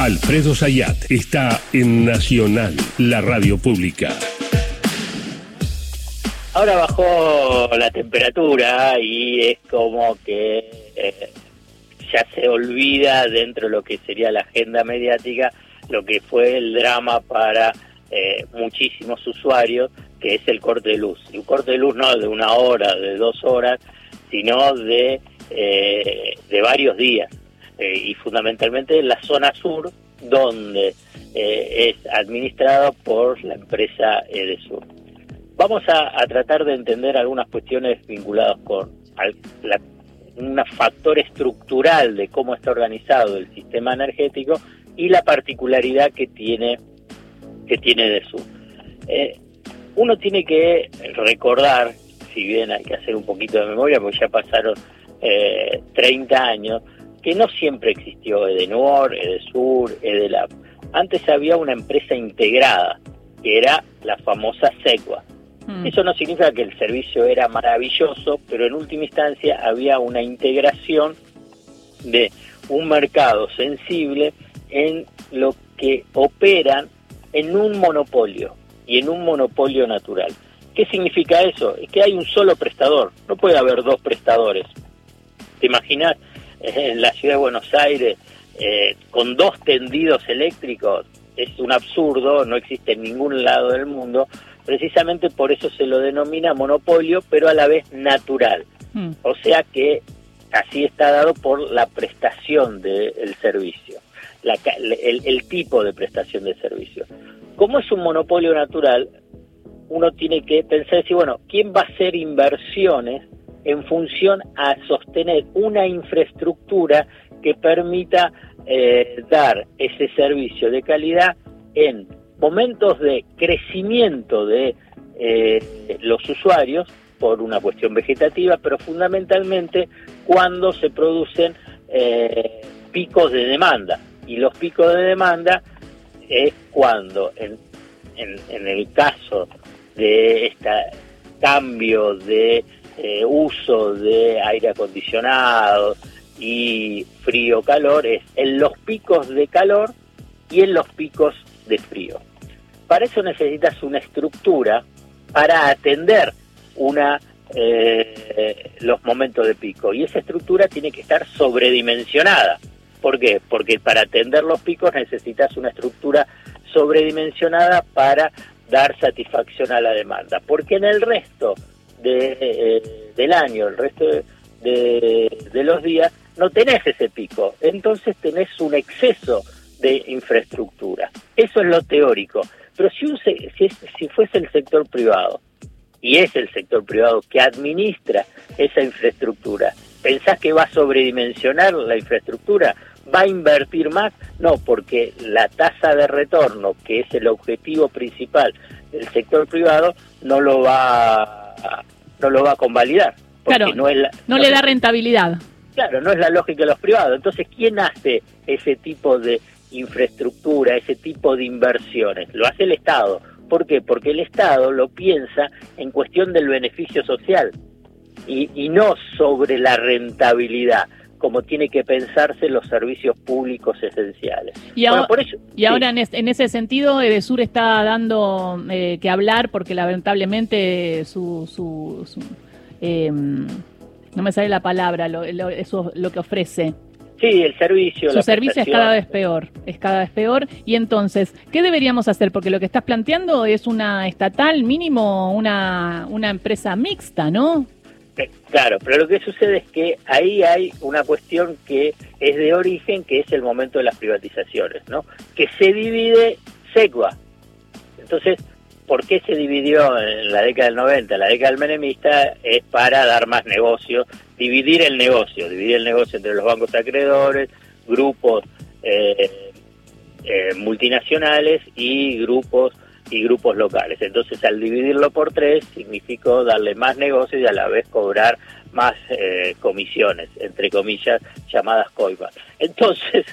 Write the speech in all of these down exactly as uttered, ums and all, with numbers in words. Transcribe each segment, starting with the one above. Alfredo Sayat está en Nacional, la radio pública. Ahora bajó la temperatura y es como que eh, ya se olvida dentro de lo que sería la agenda mediática lo que fue el drama para eh, muchísimos usuarios, que es el corte de luz. Y un corte de luz no de una hora, de dos horas, sino de, eh, de varios días. Eh, y fundamentalmente en la zona sur, donde eh, es administrado por la empresa Edesur. Vamos a, a tratar de entender algunas cuestiones vinculadas con al, la, un factor estructural de cómo está organizado el sistema energético y la particularidad que tiene que tiene Edesur. Eh, uno tiene que recordar, si bien hay que hacer un poquito de memoria, porque ya pasaron eh, treinta años, que no siempre existió Edenor, Edesur, Edelap. Antes había una empresa integrada, que era la famosa SEGBA. Mm. Eso no significa que el servicio era maravilloso, pero en última instancia había una integración de un mercado sensible en lo que operan en un monopolio y en un monopolio natural. ¿Qué significa eso? Es que hay un solo prestador, no puede haber dos prestadores. ¿Te imaginas? En la ciudad de Buenos Aires, eh, con dos tendidos eléctricos, es un absurdo, no existe en ningún lado del mundo, precisamente por eso se lo denomina monopolio, pero a la vez natural. Mm. O sea que así está dado por la prestación del servicio, la, el, el tipo de prestación de servicio. Como es un monopolio natural, uno tiene que pensar, si bueno, ¿quién va a hacer inversiones en función a sostener una infraestructura que permita eh, dar ese servicio de calidad en momentos de crecimiento de eh, los usuarios por una cuestión vegetativa, pero fundamentalmente cuando se producen eh, picos de demanda? Y los picos de demanda es cuando, en, en, en el caso de este cambio de Eh, uso de aire acondicionado y frío-calor, es en los picos de calor y en los picos de frío. Para eso necesitas una estructura para atender una eh, los momentos de pico, y esa estructura tiene que estar sobredimensionada. ¿Por qué? Porque para atender los picos necesitas una estructura sobredimensionada para dar satisfacción a la demanda, porque en el resto De, eh, del año, el resto de, de, de los días, no tenés ese pico, entonces tenés un exceso de infraestructura. Eso es lo teórico, pero si, un, si, es, si fuese el sector privado, y es el sector privado que administra esa infraestructura, ¿pensás que va a sobredimensionar la infraestructura? ¿Va a invertir más? No, porque la tasa de retorno, que es el objetivo principal del sector privado, no lo va a no lo va a convalidar, porque claro, no, es la, no, no le da rentabilidad. Claro, no es la lógica de los privados. Entonces, ¿quién hace ese tipo de infraestructura, ese tipo de inversiones? Lo hace el Estado. ¿Por qué? Porque el Estado lo piensa en cuestión del beneficio social y, y no sobre la rentabilidad, como tiene que pensarse los servicios públicos esenciales. Y, bueno, ahora, por eso, y sí. ahora en, es, en ese sentido Edesur está dando eh, que hablar, porque lamentablemente su... su, su eh, no me sale la palabra, lo, lo, eso, lo que ofrece. Sí, el servicio. Su servicio es cada vez peor, es cada vez peor. Y entonces, ¿qué deberíamos hacer? Porque lo que estás planteando es una estatal, mínimo una, una empresa mixta, ¿no? Claro, pero lo que sucede es que ahí hay una cuestión que es de origen, que es el momento de las privatizaciones, ¿no? Que se divide SEGBA. Entonces, ¿por qué se dividió en la década del noventa? La década del menemista es para dar más negocio, dividir el negocio, dividir el negocio entre los bancos acreedores, grupos eh, eh, multinacionales y grupos y grupos locales. Entonces, al dividirlo por tres, significó darle más negocios y a la vez cobrar más eh, comisiones, entre comillas, llamadas coimas. Entonces,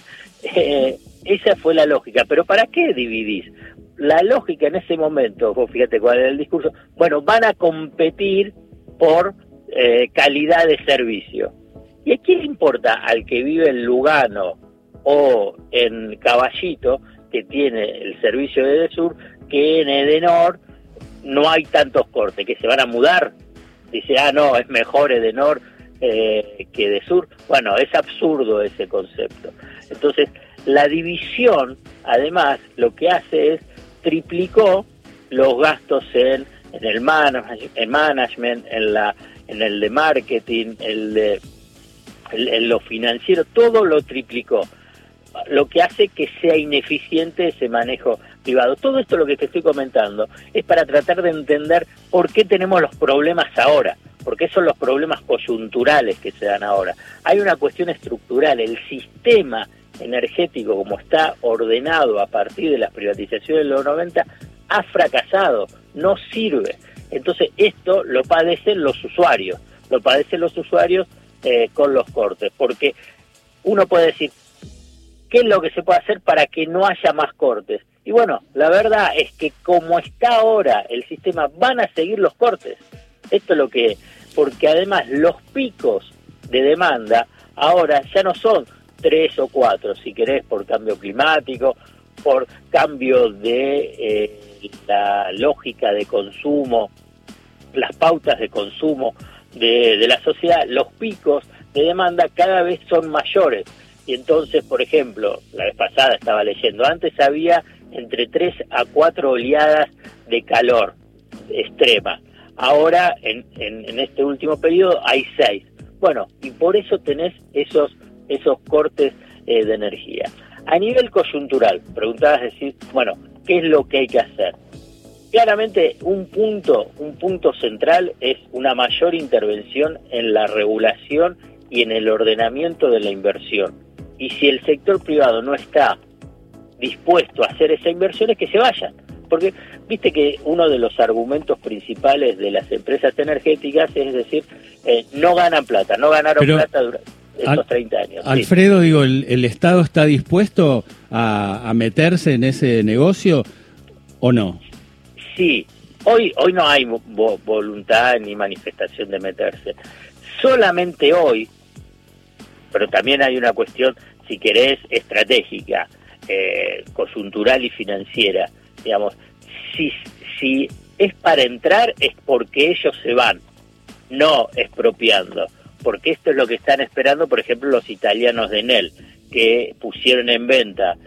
eh, esa fue la lógica. ¿Pero para qué dividís? La lógica en ese momento, vos fíjate cuál era el discurso, bueno, van a competir por eh, calidad de servicio. ¿Y a quién le importa? Al que vive en Lugano, o en Caballito, que tiene el servicio de Edesur, que en Edenor no hay tantos cortes, que se van a mudar. Dice, ah, no, es mejor Edenor eh, que Edesur. Bueno, es absurdo ese concepto. Entonces, la división, además, lo que hace es triplicó los gastos en, en el manage, en management, en la, en el de marketing, el de el, en lo financiero, todo lo triplicó. Lo que hace que sea ineficiente ese manejo privado. Todo esto lo que te estoy comentando es para tratar de entender por qué tenemos los problemas ahora, por qué son los problemas coyunturales que se dan ahora. Hay una cuestión estructural, el sistema energético como está ordenado a partir de las privatizaciones de los noventa ha fracasado, no sirve. Entonces esto lo padecen los usuarios, lo padecen los usuarios eh, con los cortes, porque uno puede decir, ¿qué es lo que se puede hacer para que no haya más cortes? Y bueno, la verdad es que como está ahora el sistema, van a seguir los cortes. Esto es lo que es. Porque además los picos de demanda ahora ya no son tres o cuatro, si querés, por cambio climático, por cambio de eh, la lógica de consumo, las pautas de consumo de, de la sociedad. Los picos de demanda cada vez son mayores. Y entonces, por ejemplo, la vez pasada estaba leyendo, antes había entre tres a cuatro oleadas de calor extrema. Ahora, en, en, en este último periodo, hay seis. Bueno, y por eso tenés esos, esos cortes eh, de energía. A nivel coyuntural, preguntabas decir, bueno, ¿qué es lo que hay que hacer? Claramente, un punto, un punto central es una mayor intervención en la regulación y en el ordenamiento de la inversión. Y si el sector privado no está dispuesto a hacer esa inversión, es que se vayan. Porque viste que uno de los argumentos principales de las empresas energéticas es decir, eh, no ganan plata, no ganaron Pero, plata durante estos al, treinta años. Alfredo, sí. digo, ¿el, el Estado está dispuesto a, a meterse en ese negocio o no? Sí, hoy, hoy no hay vo- voluntad ni manifestación de meterse. Solamente hoy, pero también hay una cuestión, si querés, estratégica, eh, coyuntural y financiera. Digamos, si, si es para entrar es porque ellos se van, no expropiando, porque esto es lo que están esperando, por ejemplo, los italianos de Enel, que pusieron en venta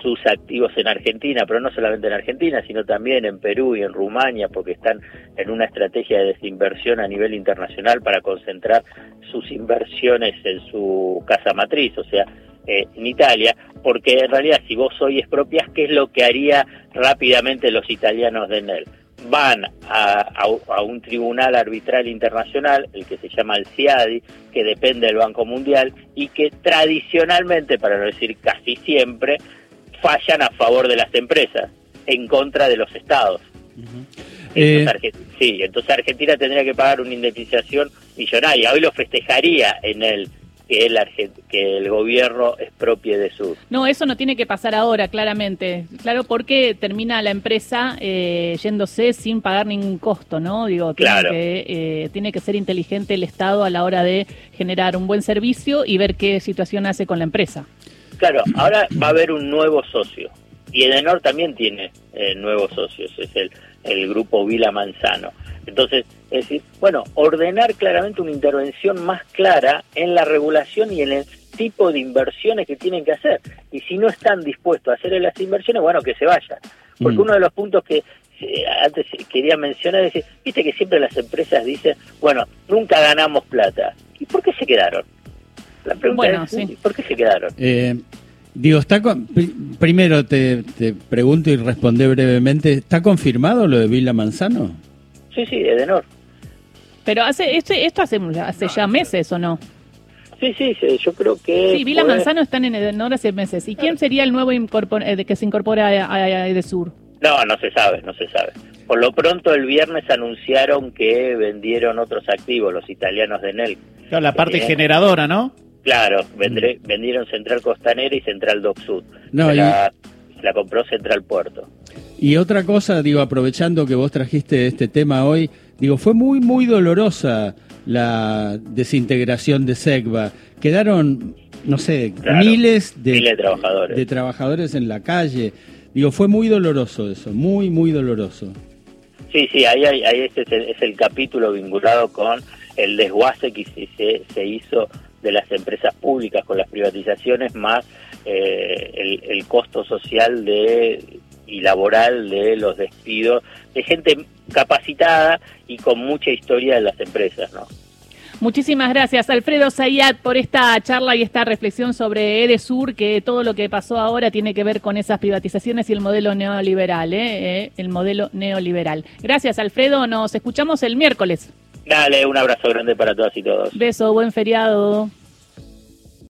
sus activos en Argentina, pero no solamente en Argentina, sino también en Perú y en Rumania, porque están en una estrategia de desinversión a nivel internacional para concentrar sus inversiones en su casa matriz, o sea, eh, en Italia, porque en realidad si vos hoy expropias, ¿qué es lo que haría rápidamente los italianos de Enel? Van a, a, a un tribunal arbitral internacional, el que se llama el C I A D I, que depende del Banco Mundial y que tradicionalmente, para no decir casi siempre, fallan a favor de las empresas, en contra de los estados. Uh-huh. Entonces, eh... Arge- sí, entonces Argentina tendría que pagar una indemnización millonaria. Hoy lo festejaría en el que el, Arge- que el gobierno expropie de su... No, eso no tiene que pasar ahora, claramente. Claro, porque termina la empresa eh, yéndose sin pagar ningún costo, ¿no? Digo, tiene, claro. que, eh, tiene que ser inteligente el Estado a la hora de generar un buen servicio y ver qué situación hace con la empresa. Claro, ahora va a haber un nuevo socio y Edenor también tiene eh, nuevos socios, es el, el grupo Vila Manzano. Entonces, es decir, bueno, ordenar claramente una intervención más clara en la regulación y en el tipo de inversiones que tienen que hacer. Y si no están dispuestos a hacer las inversiones, bueno, que se vayan. Porque uno de los puntos que eh, antes quería mencionar es decir, viste que siempre las empresas dicen, bueno, nunca ganamos plata. ¿Y por qué se quedaron? La pregunta bueno, es, sí. ¿por qué se quedaron? Eh, digo, está con, primero te, te pregunto y responde brevemente, ¿está confirmado lo de Vila Manzano? Sí, sí, Edenor. Pero hace este, esto hace, hace no, ya meses, ¿o no? Sí, sí, sí yo creo que... Sí, Vila puede... Manzano están en Edenor hace meses. ¿Y quién sería el nuevo incorpor- que se incorpora a, a Edesur? No, no se sabe, no se sabe. Por lo pronto el viernes anunciaron que vendieron otros activos, los italianos de Enel. Claro, la parte eh, generadora, ¿no? Claro, vendré, vendieron Central Costanera y Central Dock Sud. No, la, y... la compró Central Puerto. Y otra cosa, digo, aprovechando que vos trajiste este tema hoy, digo, fue muy, muy dolorosa la desintegración de SEGBA. Quedaron no sé, claro, miles, de, miles de, trabajadores. de trabajadores en la calle. Digo, fue muy doloroso eso, muy, muy doloroso. Sí, sí, ahí, ahí, ahí este es el, es el capítulo vinculado con el desguace que se, se hizo de las empresas públicas con las privatizaciones, más eh, el, el costo social de... y laboral de los despidos de gente capacitada y con mucha historia de las empresas, ¿no? Muchísimas gracias, Alfredo Sayat, por esta charla y esta reflexión sobre Edesur, que todo lo que pasó ahora tiene que ver con esas privatizaciones y el modelo neoliberal, ¿eh? ¿Eh? El modelo neoliberal. Gracias, Alfredo, nos escuchamos el miércoles. Dale, un abrazo grande para todas y todos. Beso, buen feriado.